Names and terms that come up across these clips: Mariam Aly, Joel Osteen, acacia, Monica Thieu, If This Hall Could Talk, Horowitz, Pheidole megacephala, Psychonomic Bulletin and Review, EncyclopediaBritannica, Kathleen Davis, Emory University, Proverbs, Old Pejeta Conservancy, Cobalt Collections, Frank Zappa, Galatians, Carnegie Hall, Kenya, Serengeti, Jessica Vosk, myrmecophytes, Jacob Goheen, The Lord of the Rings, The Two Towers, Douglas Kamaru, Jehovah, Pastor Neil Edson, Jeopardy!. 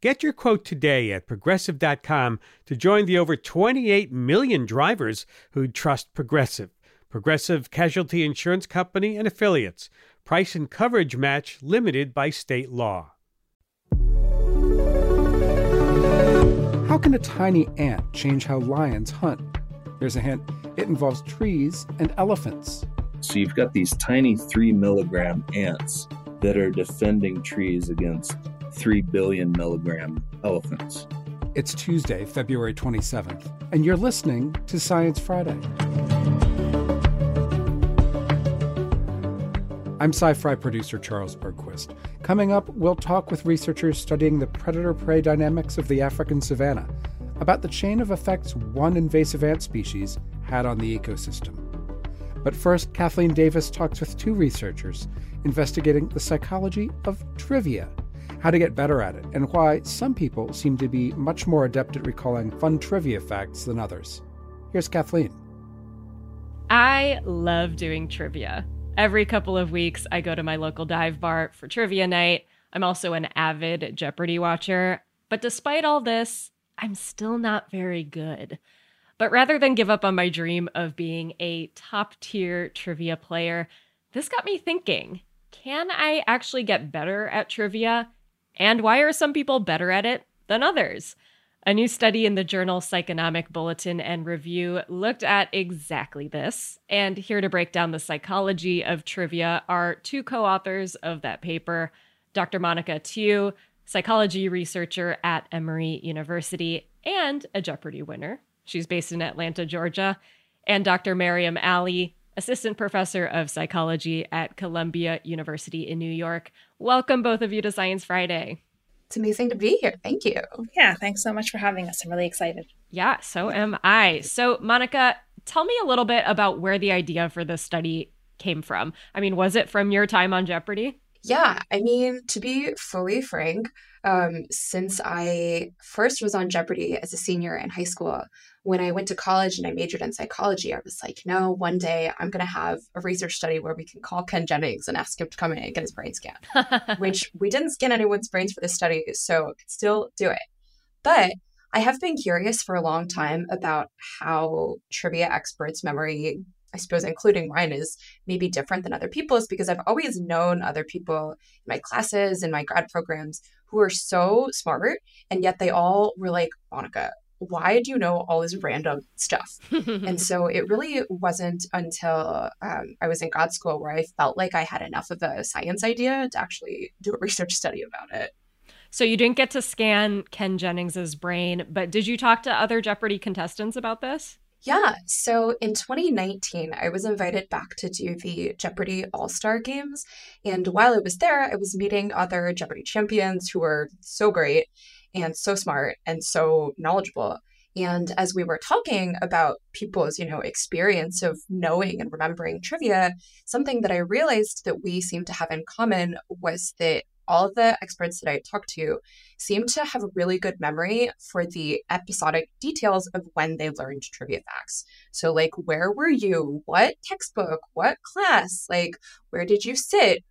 Get your quote today at Progressive.com to join the over 28 million drivers who trust Progressive. Progressive Casualty Insurance Company and Affiliates. Price and coverage match limited by state law. How can a tiny ant change how lions hunt? There's a hint. It involves trees and elephants. So you've got these tiny 3 milligram ants that are defending trees against 3 billion milligram elephants. It's Tuesday, February 27th, and you're listening to Science Friday. I'm Sci-Fi producer Charles Bergquist. Coming up, we'll talk with researchers studying the predator-prey dynamics of the African savanna, about the chain of effects one invasive ant species had on the ecosystem. But first, Kathleen Davis talks with two researchers investigating the psychology of trivia, how to get better at it, and why some people seem to be much more adept at recalling fun trivia facts than others. Here's Kathleen. I love doing trivia. Every couple of weeks, I go to my local dive bar for trivia night. I'm also an avid Jeopardy! Watcher. But despite all this, I'm still not very good. But rather than give up on my dream of being a top-tier trivia player, this got me thinking, can I actually get better at trivia? And why are some people better at it than others? A new study in the journal Psychonomic Bulletin and Review looked at exactly this. And here to break down the psychology of trivia are two co-authors of that paper, Dr. Monica Thieu, psychology researcher at Emory University and a Jeopardy! Winner. She's based in Atlanta, Georgia. And Dr. Mariam Aly, assistant professor of psychology at Columbia University in New York. Welcome, both of you, to Science Friday. It's amazing to be here. Thank you. Yeah, thanks so much for having us. I'm really excited. Yeah, so am I. So, Monica, tell me a little bit about where the idea for this study came from. I mean, was it from your time on Jeopardy! Yeah, I mean, to be fully frank, since I first was on Jeopardy! As a senior in high school, when I went to college and I majored in psychology, I was like, no, one day I'm going to have a research study where we can call Ken Jennings and ask him to come in and get his brain scanned, which we didn't scan anyone's brains for this study, so I could still do it. But I have been curious for a long time about how trivia experts' memory, I suppose including mine, is maybe different than other people's, because I've always known other people in my classes and my grad programs who are so smart, and yet they all were like, Monica, why do you know all this random stuff? And so it really wasn't until I was in grad school where I felt like I had enough of a science idea to actually do a research study about it. So you didn't get to scan Ken Jennings's brain, but did you talk to other Jeopardy! Contestants about this? Yeah. So in 2019, I was invited back to do the Jeopardy! All-Star Games. And while I was there, I was meeting other Jeopardy! Champions who were so great and so smart and so knowledgeable. And as we were talking about people's, experience of knowing and remembering trivia, something that I realized that we seemed to have in common was that all of the experts that I talked to seemed to have a really good memory for the episodic details of when they learned trivia facts. So like, where were you? What textbook? What class? Like, where did you sit?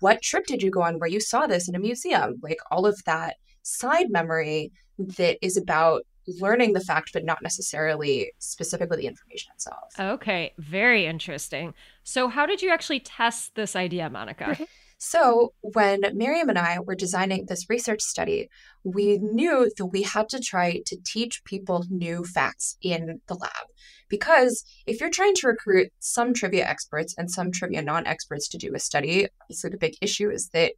What trip did you go on where you saw this in a museum? Like all of that side memory that is about learning the fact, but not necessarily specifically the information itself. Okay, very interesting. So how did you actually test this idea, Monica? So when Mariam and I were designing this research study, we knew that we had to try to teach people new facts in the lab. Because if you're trying to recruit some trivia experts and some trivia non-experts to do a study, obviously the big issue is that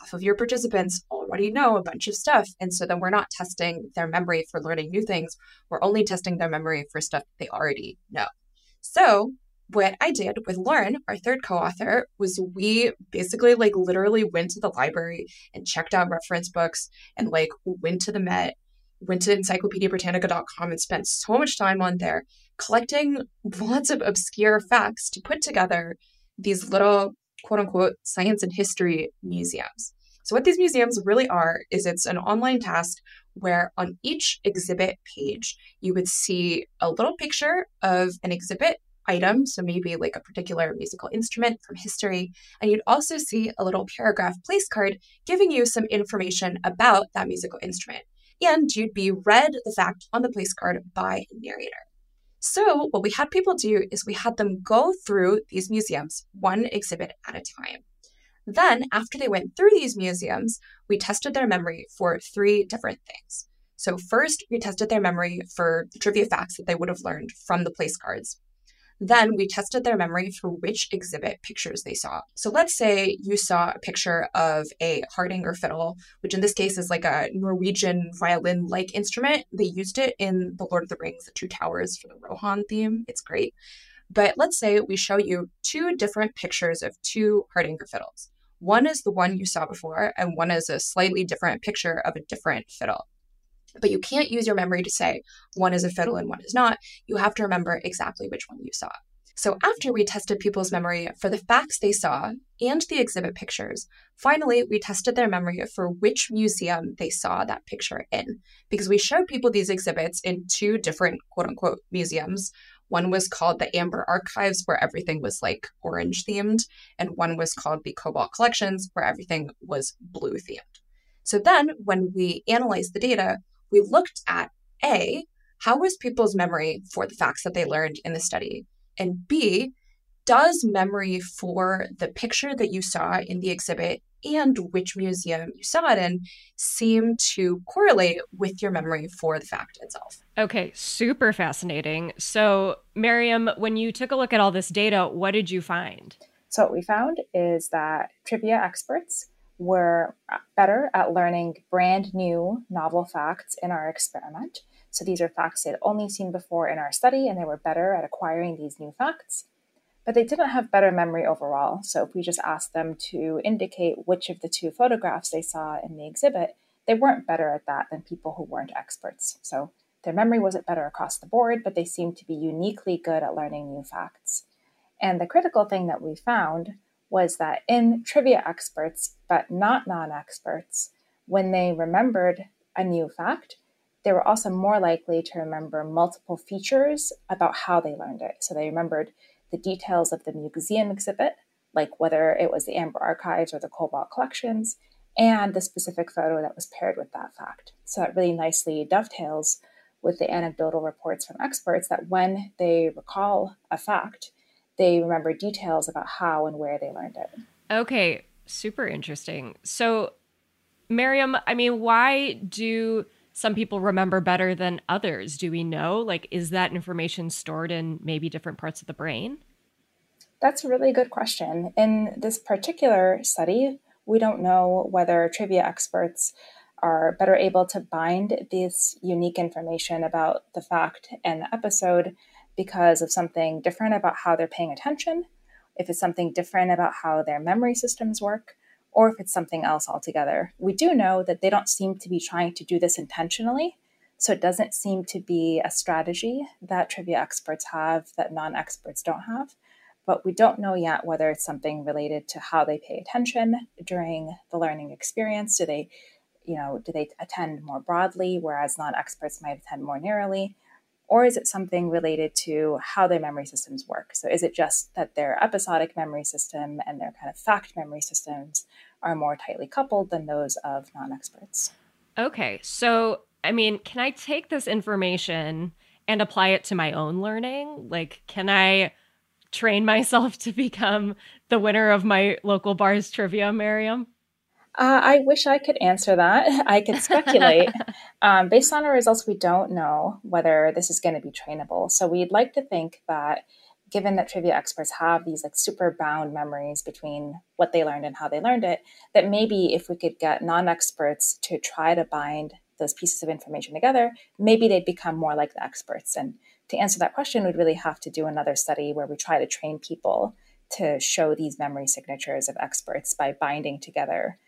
half of your participants already know a bunch of stuff. And so then we're not testing their memory for learning new things. We're only testing their memory for stuff they already know. So what I did with Lauren, our third co-author, was we basically literally went to the library and checked out reference books and went to the Met, went to EncyclopediaBritannica.com and spent so much time on there collecting lots of obscure facts to put together these little quote unquote science and history museums. So what these museums really are is it's an online task where on each exhibit page, you would see a little picture of an exhibit item, so maybe a particular musical instrument from history, and you'd also see a little paragraph place card giving you some information about that musical instrument. And you'd be read the fact on the place card by a narrator. So what we had people do is we had them go through these museums, one exhibit at a time. Then after they went through these museums, we tested their memory for three different things. So first, we tested their memory for the trivia facts that they would have learned from the place cards. Then we tested their memory for which exhibit pictures they saw. So let's say you saw a picture of a Hardanger fiddle, which in this case is a Norwegian violin-like instrument. They used it in The Lord of the Rings, The Two Towers for the Rohan theme. It's great. But let's say we show you two different pictures of two Hardanger fiddles. One is the one you saw before, and one is a slightly different picture of a different fiddle. But you can't use your memory to say one is a fiddle and one is not. You have to remember exactly which one you saw. So after we tested people's memory for the facts they saw and the exhibit pictures, finally, we tested their memory for which museum they saw that picture in, because we showed people these exhibits in two different quote-unquote museums. One was called the Amber Archives, where everything was orange themed, and one was called the Cobalt Collections, where everything was blue themed. So then when we analyzed the data, we looked at A, how was people's memory for the facts that they learned in the study? And B, does memory for the picture that you saw in the exhibit and which museum you saw it in seem to correlate with your memory for the fact itself? Okay, super fascinating. So Mariam, when you took a look at all this data, what did you find? So what we found is that trivia experts were better at learning brand new novel facts in our experiment. So these are facts they'd only seen before in our study, and they were better at acquiring these new facts. But they didn't have better memory overall. So if we just asked them to indicate which of the two photographs they saw in the exhibit, they weren't better at that than people who weren't experts. So their memory wasn't better across the board, but they seemed to be uniquely good at learning new facts. And the critical thing that we found was that in trivia experts, but not non-experts, when they remembered a new fact, they were also more likely to remember multiple features about how they learned it. So they remembered the details of the museum exhibit, like whether it was the Amber Archives or the Cobalt Collections, and the specific photo that was paired with that fact. So that really nicely dovetails with the anecdotal reports from experts that when they recall a fact, they remember details about how and where they learned it. Okay, super interesting. So, Mariam, why do some people remember better than others? Do we know? Is that information stored in maybe different parts of the brain? That's a really good question. In this particular study, we don't know whether trivia experts are better able to bind this unique information about the fact and the episode because of something different about how they're paying attention, if it's something different about how their memory systems work, or if it's something else altogether. We do know that they don't seem to be trying to do this intentionally, so it doesn't seem to be a strategy that trivia experts have that non-experts don't have, but we don't know yet whether it's something related to how they pay attention during the learning experience. Do they attend more broadly, whereas non-experts might attend more narrowly? Or is it something related to how their memory systems work? So is it just that their episodic memory system and their kind of fact memory systems are more tightly coupled than those of non-experts? Okay. So, can I take this information and apply it to my own learning? Can I train myself to become the winner of my local bar's trivia, Mariam? I wish I could answer that. I could speculate. Based on our results, we don't know whether this is going to be trainable. So we'd like to think that given that trivia experts have these super bound memories between what they learned and how they learned it, that maybe if we could get non-experts to try to bind those pieces of information together, maybe they'd become more like the experts. And to answer that question, we'd really have to do another study where we try to train people to show these memory signatures of experts by binding together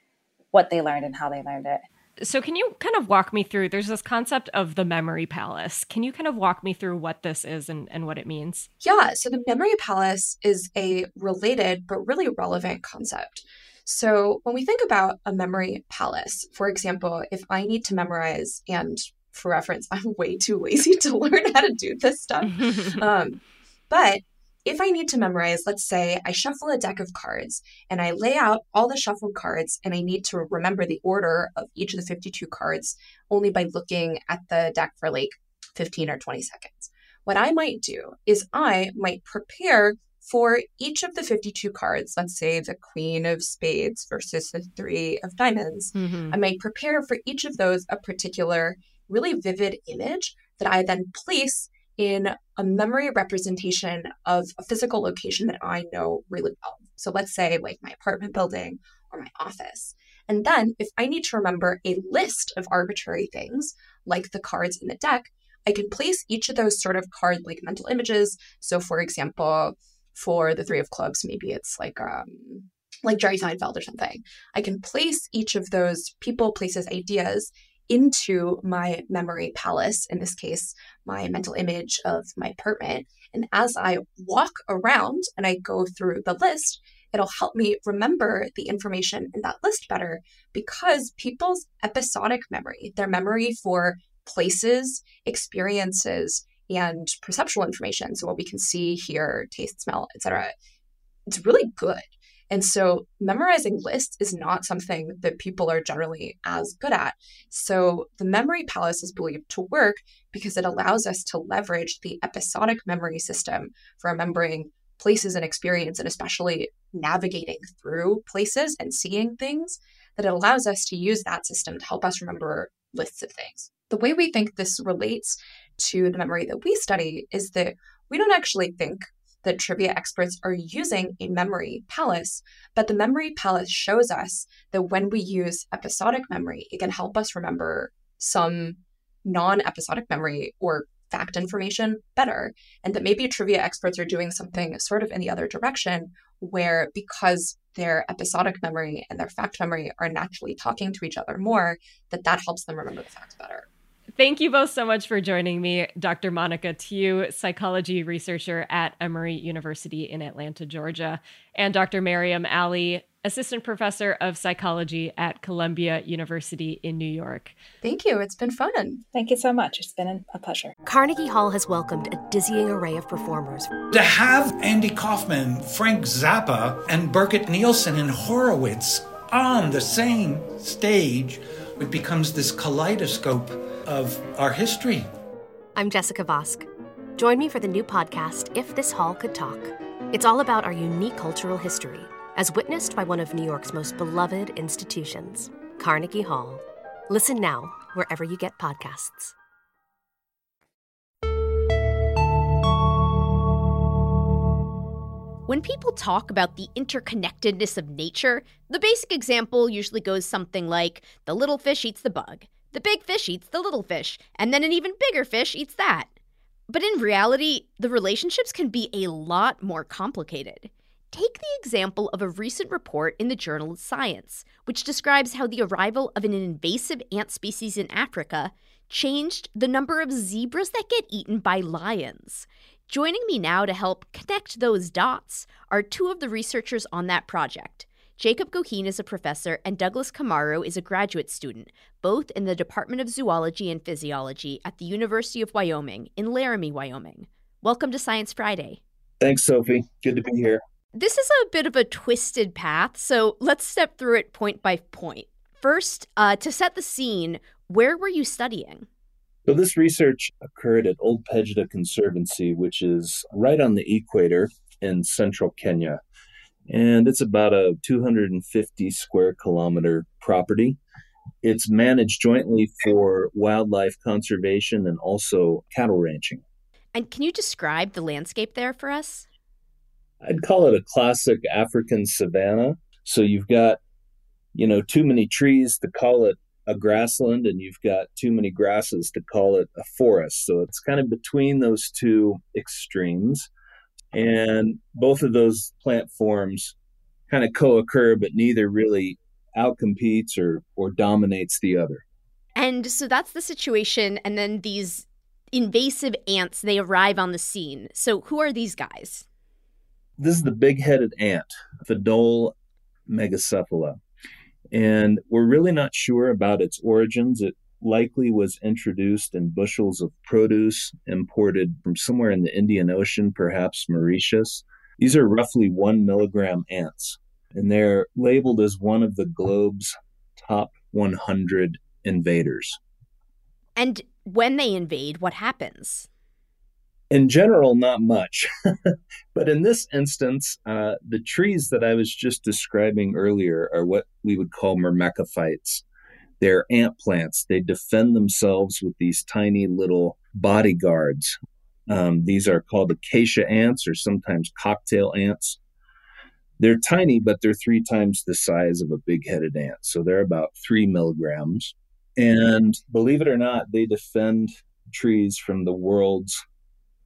what they learned and how they learned it. So can you kind of walk me through, there's this concept of the memory palace. Can you kind of walk me through what this is and what it means? Yeah, so the memory palace is a related but really relevant concept. So when we think about a memory palace, for example, if I need to memorize, and for reference, I'm way too lazy to learn how to do this stuff. But if I need to memorize, let's say I shuffle a deck of cards and I lay out all the shuffled cards and I need to remember the order of each of the 52 cards only by looking at the deck for like 15 or 20 seconds. What I might do is I might prepare for each of the 52 cards, let's say the Queen of Spades versus the Three of Diamonds. Mm-hmm. I might prepare for each of those a particular really vivid image that I then place in a memory representation of a physical location that I know really well. So let's say like my apartment building or my office. And then if I need to remember a list of arbitrary things, like the cards in the deck, I can place each of those sort of card-like mental images. So for example, for the Three of Clubs, maybe it's like Jerry Seinfeld or something. I can place each of those people, places, ideas into my memory palace, in this case, my mental image of my apartment. And as I walk around and I go through the list, it'll help me remember the information in that list better, because people's episodic memory, their memory for places, experiences, and perceptual information, so what we can see, hear, taste, smell, etc., it's really good. And so memorizing lists is not something that people are generally as good at. So the memory palace is believed to work because it allows us to leverage the episodic memory system for remembering places and experience, and especially navigating through places and seeing things, that it allows us to use that system to help us remember lists of things. The way we think this relates to the memory that we study is that we don't actually think that trivia experts are using a memory palace, but the memory palace shows us that when we use episodic memory, it can help us remember some non-episodic memory or fact information better, and that maybe trivia experts are doing something sort of in the other direction, where because their episodic memory and their fact memory are naturally talking to each other more, that helps them remember the facts better. Thank you both so much for joining me, Dr. Monica Thieu, psychology researcher at Emory University in Atlanta, Georgia, and Dr. Mariam Aly, assistant professor of psychology at Columbia University in New York. Thank you. It's been fun. Thank you so much. It's been a pleasure. Carnegie Hall has welcomed a dizzying array of performers. To have Andy Kaufman, Frank Zappa, and Birkett Nielsen and Horowitz on the same stage, it becomes this kaleidoscope of our history. I'm Jessica Vosk. Join me for the new podcast, If This Hall Could Talk. It's all about our unique cultural history, as witnessed by one of New York's most beloved institutions, Carnegie Hall. Listen now, wherever you get podcasts. When people talk about the interconnectedness of nature, the basic example usually goes something like, the little fish eats the bug, the big fish eats the little fish, and then an even bigger fish eats that. But in reality, the relationships can be a lot more complicated. Take the example of a recent report in the journal Science, which describes how the arrival of an invasive ant species in Africa changed the number of zebras that get eaten by lions. Joining me now to help connect those dots are two of the researchers on that project. Jacob Goheen is a professor, and Douglas Kamaru is a graduate student, both in the Department of Zoology and Physiology at the University of Wyoming in Laramie, Wyoming. Welcome to Science Friday. Thanks, Sophie. Good to be here. This is a bit of a twisted path, so let's step through it point by point. First, to set the scene, where were you studying? So this research occurred at Old Pejeta Conservancy, which is right on the equator in central Kenya. And it's about a 250 square kilometer property. It's managed jointly for wildlife conservation and also cattle ranching. And can you describe the landscape there for us? I'd call it a classic African savanna. So you've got, too many trees to call it a grassland and you've got too many grasses to call it a forest. So it's kind of between those two extremes. And both of those plant forms kind of co-occur, but neither really outcompetes or dominates the other. And so that's the situation. And then these invasive ants, they arrive on the scene. So who are these guys? This is the big-headed ant, Pheidole megacephala. And we're really not sure about its origins. It likely was introduced in bushels of produce imported from somewhere in the Indian Ocean, perhaps Mauritius. These are roughly 1 milligram ants, and they're labeled as one of the globe's top 100 invaders. And when they invade, what happens? In general, not much. But in this instance, the trees that I was just describing earlier are what we would call myrmecophytes. They're ant plants. They defend themselves with these tiny little bodyguards. These are called acacia ants or sometimes cocktail ants. They're tiny, but they're 3 times the size of a big-headed ant. So they're about 3 milligrams. And believe it or not, they defend trees from the world's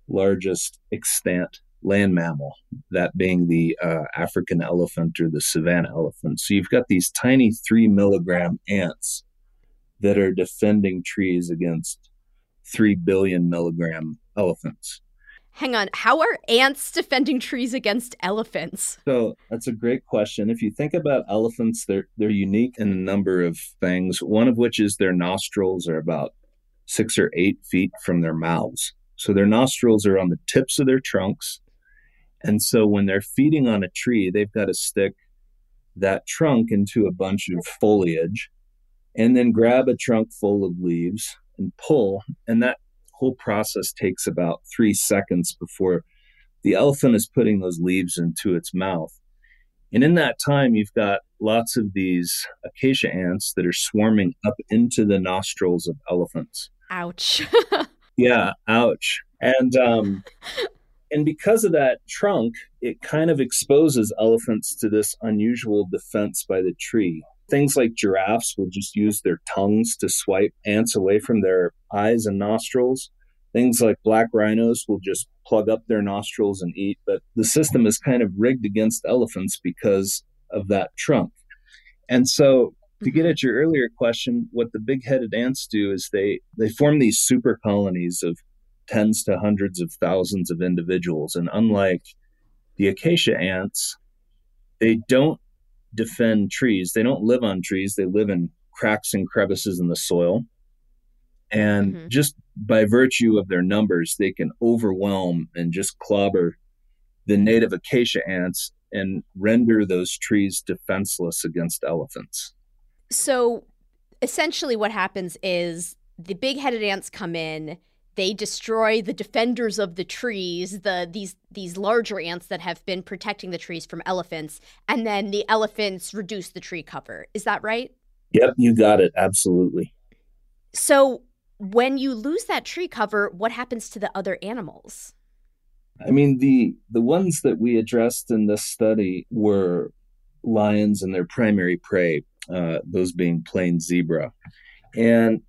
largest extant land mammal, that being the African elephant or the savanna elephant. So you've got these tiny 3 milligram ants that are defending trees against 3 billion milligram elephants. Hang on. How are ants defending trees against elephants? So that's a great question. If you think about elephants, they're unique in a number of things, one of which is their nostrils are about 6 or 8 feet from their mouths. So their nostrils are on the tips of their trunks. And so when they're feeding on a tree, they've got to stick that trunk into a bunch of foliage and then grab a trunk full of leaves and pull. And that whole process takes about 3 seconds before the elephant is putting those leaves into its mouth. And in that time, you've got lots of these acacia ants that are swarming up into the nostrils of elephants. Ouch. Yeah, ouch. And because of that trunk, it kind of exposes elephants to this unusual defense by the tree. Things like giraffes will just use their tongues to swipe ants away from their eyes and nostrils. Things like black rhinos will just plug up their nostrils and eat. But the system is kind of rigged against elephants because of that trunk. And so to get at your earlier question, what the big-headed ants do is they form these super colonies of tens to hundreds of thousands of individuals. And unlike the acacia ants, they don't defend trees. They don't live on trees. They live in cracks and crevices in the soil. And just by virtue of their numbers, they can overwhelm and just clobber the native acacia ants and render those trees defenseless against elephants. So essentially what happens is the big-headed ants come in, they destroy the defenders of the trees, these larger ants that have been protecting the trees from elephants, and then the elephants reduce the tree cover. Is that right? Yep, you got it. Absolutely. So when you lose that tree cover, what happens to the other animals? I mean, the ones that we addressed in this study were lions and their primary prey. Those being plain zebra. And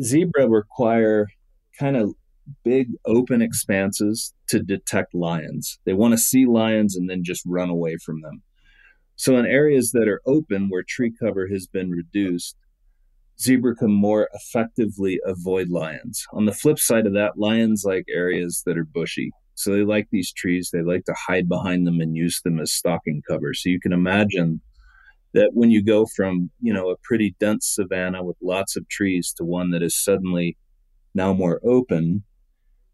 zebra require kind of big open expanses to detect lions. They want to see lions and then just run away from them. So in areas that are open where tree cover has been reduced, zebra can more effectively avoid lions. On the flip side of that, lions like areas that are bushy. So they like these trees. They like to hide behind them and use them as stalking cover. So you can imagine that when you go from, a pretty dense savanna with lots of trees to one that is suddenly now more open,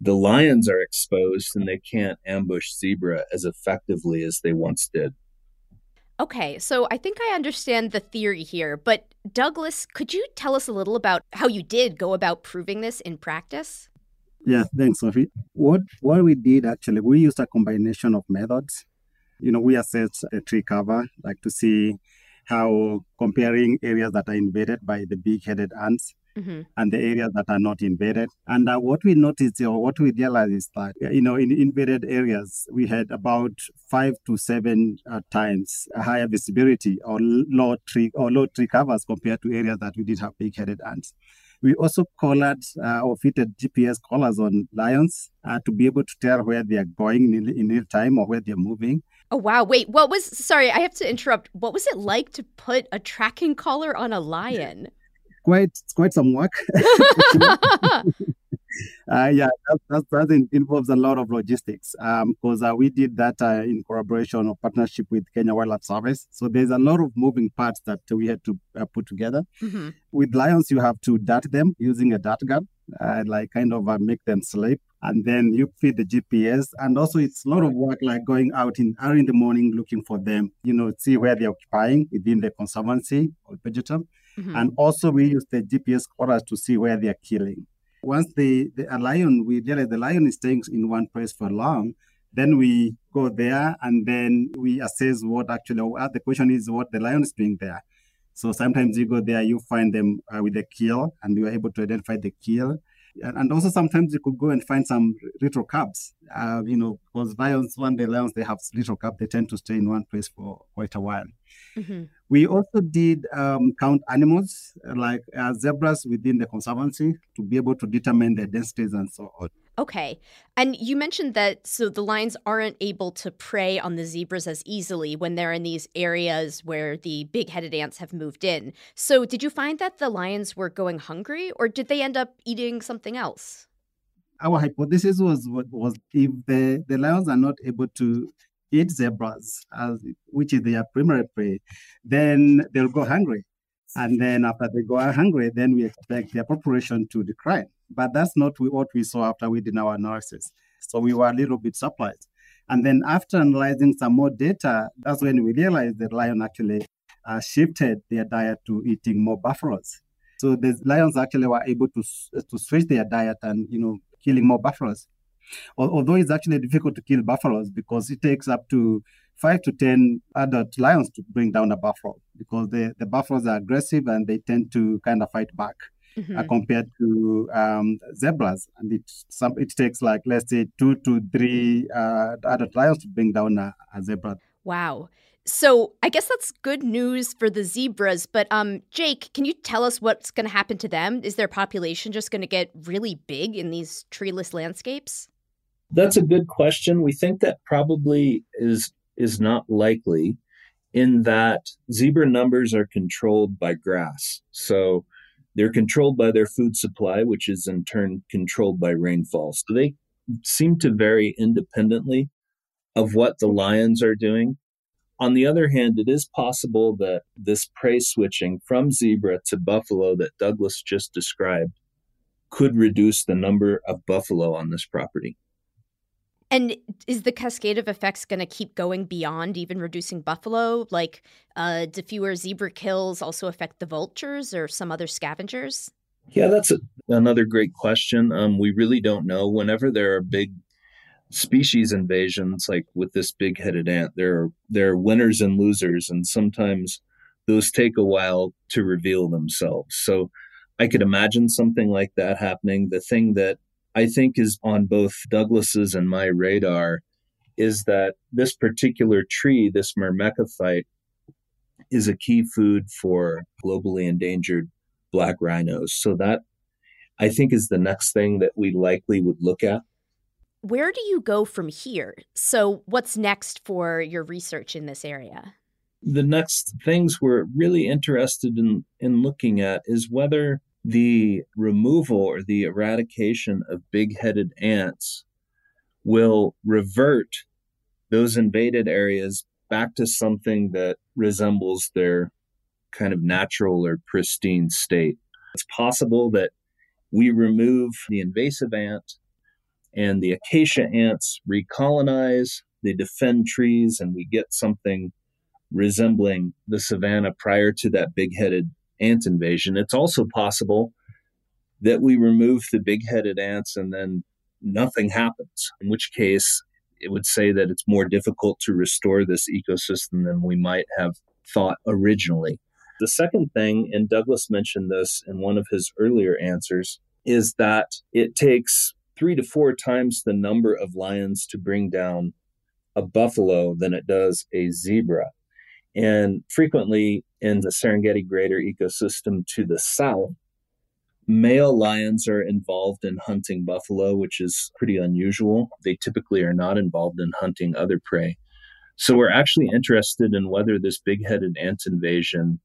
the lions are exposed and they can't ambush zebra as effectively as they once did. Okay, so I think I understand the theory here, but Douglas, could you tell us a little about how you did go about proving this in practice? Yeah, thanks, Sophie. What we did actually, we used a combination of methods. We assessed the tree cover, like to see how comparing areas that are invaded by the big-headed ants mm-hmm. and the areas that are not invaded. And what we noticed or what we realized is that, you know, in invaded areas, we had about 5 to 7 times higher visibility or low tree covers compared to areas that we did have big-headed ants. We also collared or fitted GPS collars on lions to be able to tell where they are going in real time or where they're moving. Oh, wow. Wait, sorry, I have to interrupt. What was it like to put a tracking collar on a lion? Quite some work. Yeah, that involves a lot of logistics because we did that in collaboration or partnership with Kenya Wildlife Service. So there's a lot of moving parts that we had to put together. Mm-hmm. With lions, you have to dart them using a dart gun, make them sleep. And then you feed the GPS. And also it's a lot of work, like going out in early in the morning, looking for them, you know, see where they're occupying within the conservancy or vegetum. Mm-hmm. And also we use the GPS collars to see where they're killing. Once a lion, we realize the lion is staying in one place for long, then we go there and then we assess the question is what the lion is doing there. So sometimes you go there, you find them with the kill and you are able to identify the kill. And also sometimes you could go and find some little cubs, because lions, they have little cubs, they tend to stay in one place for quite a while. Mm-hmm. We also did count animals like zebras within the conservancy to be able to determine their densities and so on. Okay. And you mentioned that so the lions aren't able to prey on the zebras as easily when they're in these areas where the big-headed ants have moved in. So did you find that the lions were going hungry or did they end up eating something else? Our hypothesis was if the lions are not able to eat zebras, which is their primary prey, then they'll go hungry. And then after they go hungry, then we expect their population to decline. But that's not what we saw after we did our analysis. So we were a little bit surprised. And then after analyzing some more data, that's when we realized that lions actually shifted their diet to eating more buffaloes. So the lions actually were able to switch their diet and, killing more buffaloes. Although it's actually difficult to kill buffaloes because it takes up to 5 to 10 adult lions to bring down a buffalo because the buffaloes are aggressive and they tend to kind of fight back. Mm-hmm. Compared to zebras. And it takes let's say 2 to 3 adult lions to bring down a zebra. Wow. So I guess that's good news for the zebras. But Jake, can you tell us what's going to happen to them? Is their population just going to get really big in these treeless landscapes? That's a good question. We think that probably is not likely in that zebra numbers are controlled by grass. So they're controlled by their food supply, which is in turn controlled by rainfall. So they seem to vary independently of what the lions are doing. On the other hand, it is possible that this prey switching from zebra to buffalo that Douglas just described could reduce the number of buffalo on this property. And is the cascade of effects going to keep going beyond even reducing buffalo? Like, do fewer zebra kills also affect the vultures or some other scavengers? Yeah, that's another great question. We really don't know. Whenever there are big species invasions, like with this big-headed ant, there are winners and losers, and sometimes those take a while to reveal themselves. So I could imagine something like that happening. The thing that I think is on both Douglas's and my radar is that this particular tree, this myrmecophyte, is a key food for globally endangered black rhinos. So that, I think, is the next thing that we likely would look at. Where do you go from here? So what's next for your research in this area? The next things we're really interested in looking at is whether the removal or the eradication of big-headed ants will revert those invaded areas back to something that resembles their kind of natural or pristine state. It's possible that we remove the invasive ant and the acacia ants recolonize, they defend trees, and we get something resembling the savanna prior to that big-headed ant invasion. It's also possible that we remove the big-headed ants and then nothing happens, in which case it would say that it's more difficult to restore this ecosystem than we might have thought originally. The second thing, and Douglas mentioned this in one of his earlier answers, is that it takes 3 to 4 times the number of lions to bring down a buffalo than it does a zebra. And frequently in the Serengeti greater ecosystem to the south, male lions are involved in hunting buffalo, which is pretty unusual. They typically are not involved in hunting other prey. So we're actually interested in whether this big-headed ant invasion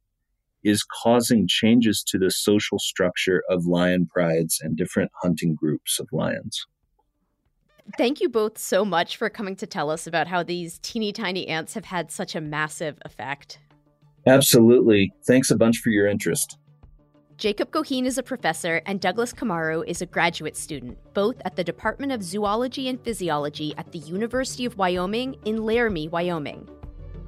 is causing changes to the social structure of lion prides and different hunting groups of lions. Thank you both so much for coming to tell us about how these teeny tiny ants have had such a massive effect. Absolutely. Thanks a bunch for your interest. Jacob Goheen is a professor and Douglas Kamaru is a graduate student, both at the Department of Zoology and Physiology at the University of Wyoming in Laramie, Wyoming.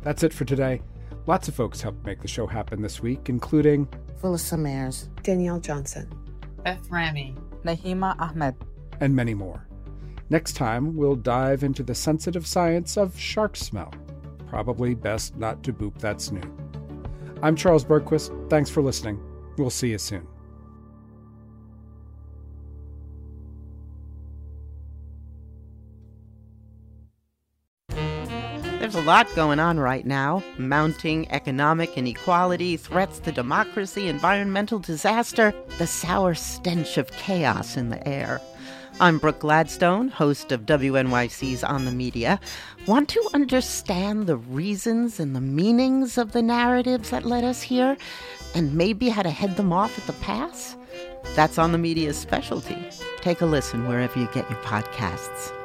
That's it for today. Lots of folks helped make the show happen this week, including Phyllis Mayers, Danielle Johnson, Beth Rami, Nahima Ahmed, and many more. Next time, we'll dive into the sensitive science of shark smell. Probably best not to boop that snoot. I'm Charles Berquist. Thanks for listening. We'll see you soon. There's a lot going on right now. Mounting economic inequality, threats to democracy, environmental disaster, the sour stench of chaos in the air. I'm Brooke Gladstone, host of WNYC's On the Media. Want to understand the reasons and the meanings of the narratives that led us here? And maybe how to head them off at the pass? That's On the Media's specialty. Take a listen wherever you get your podcasts.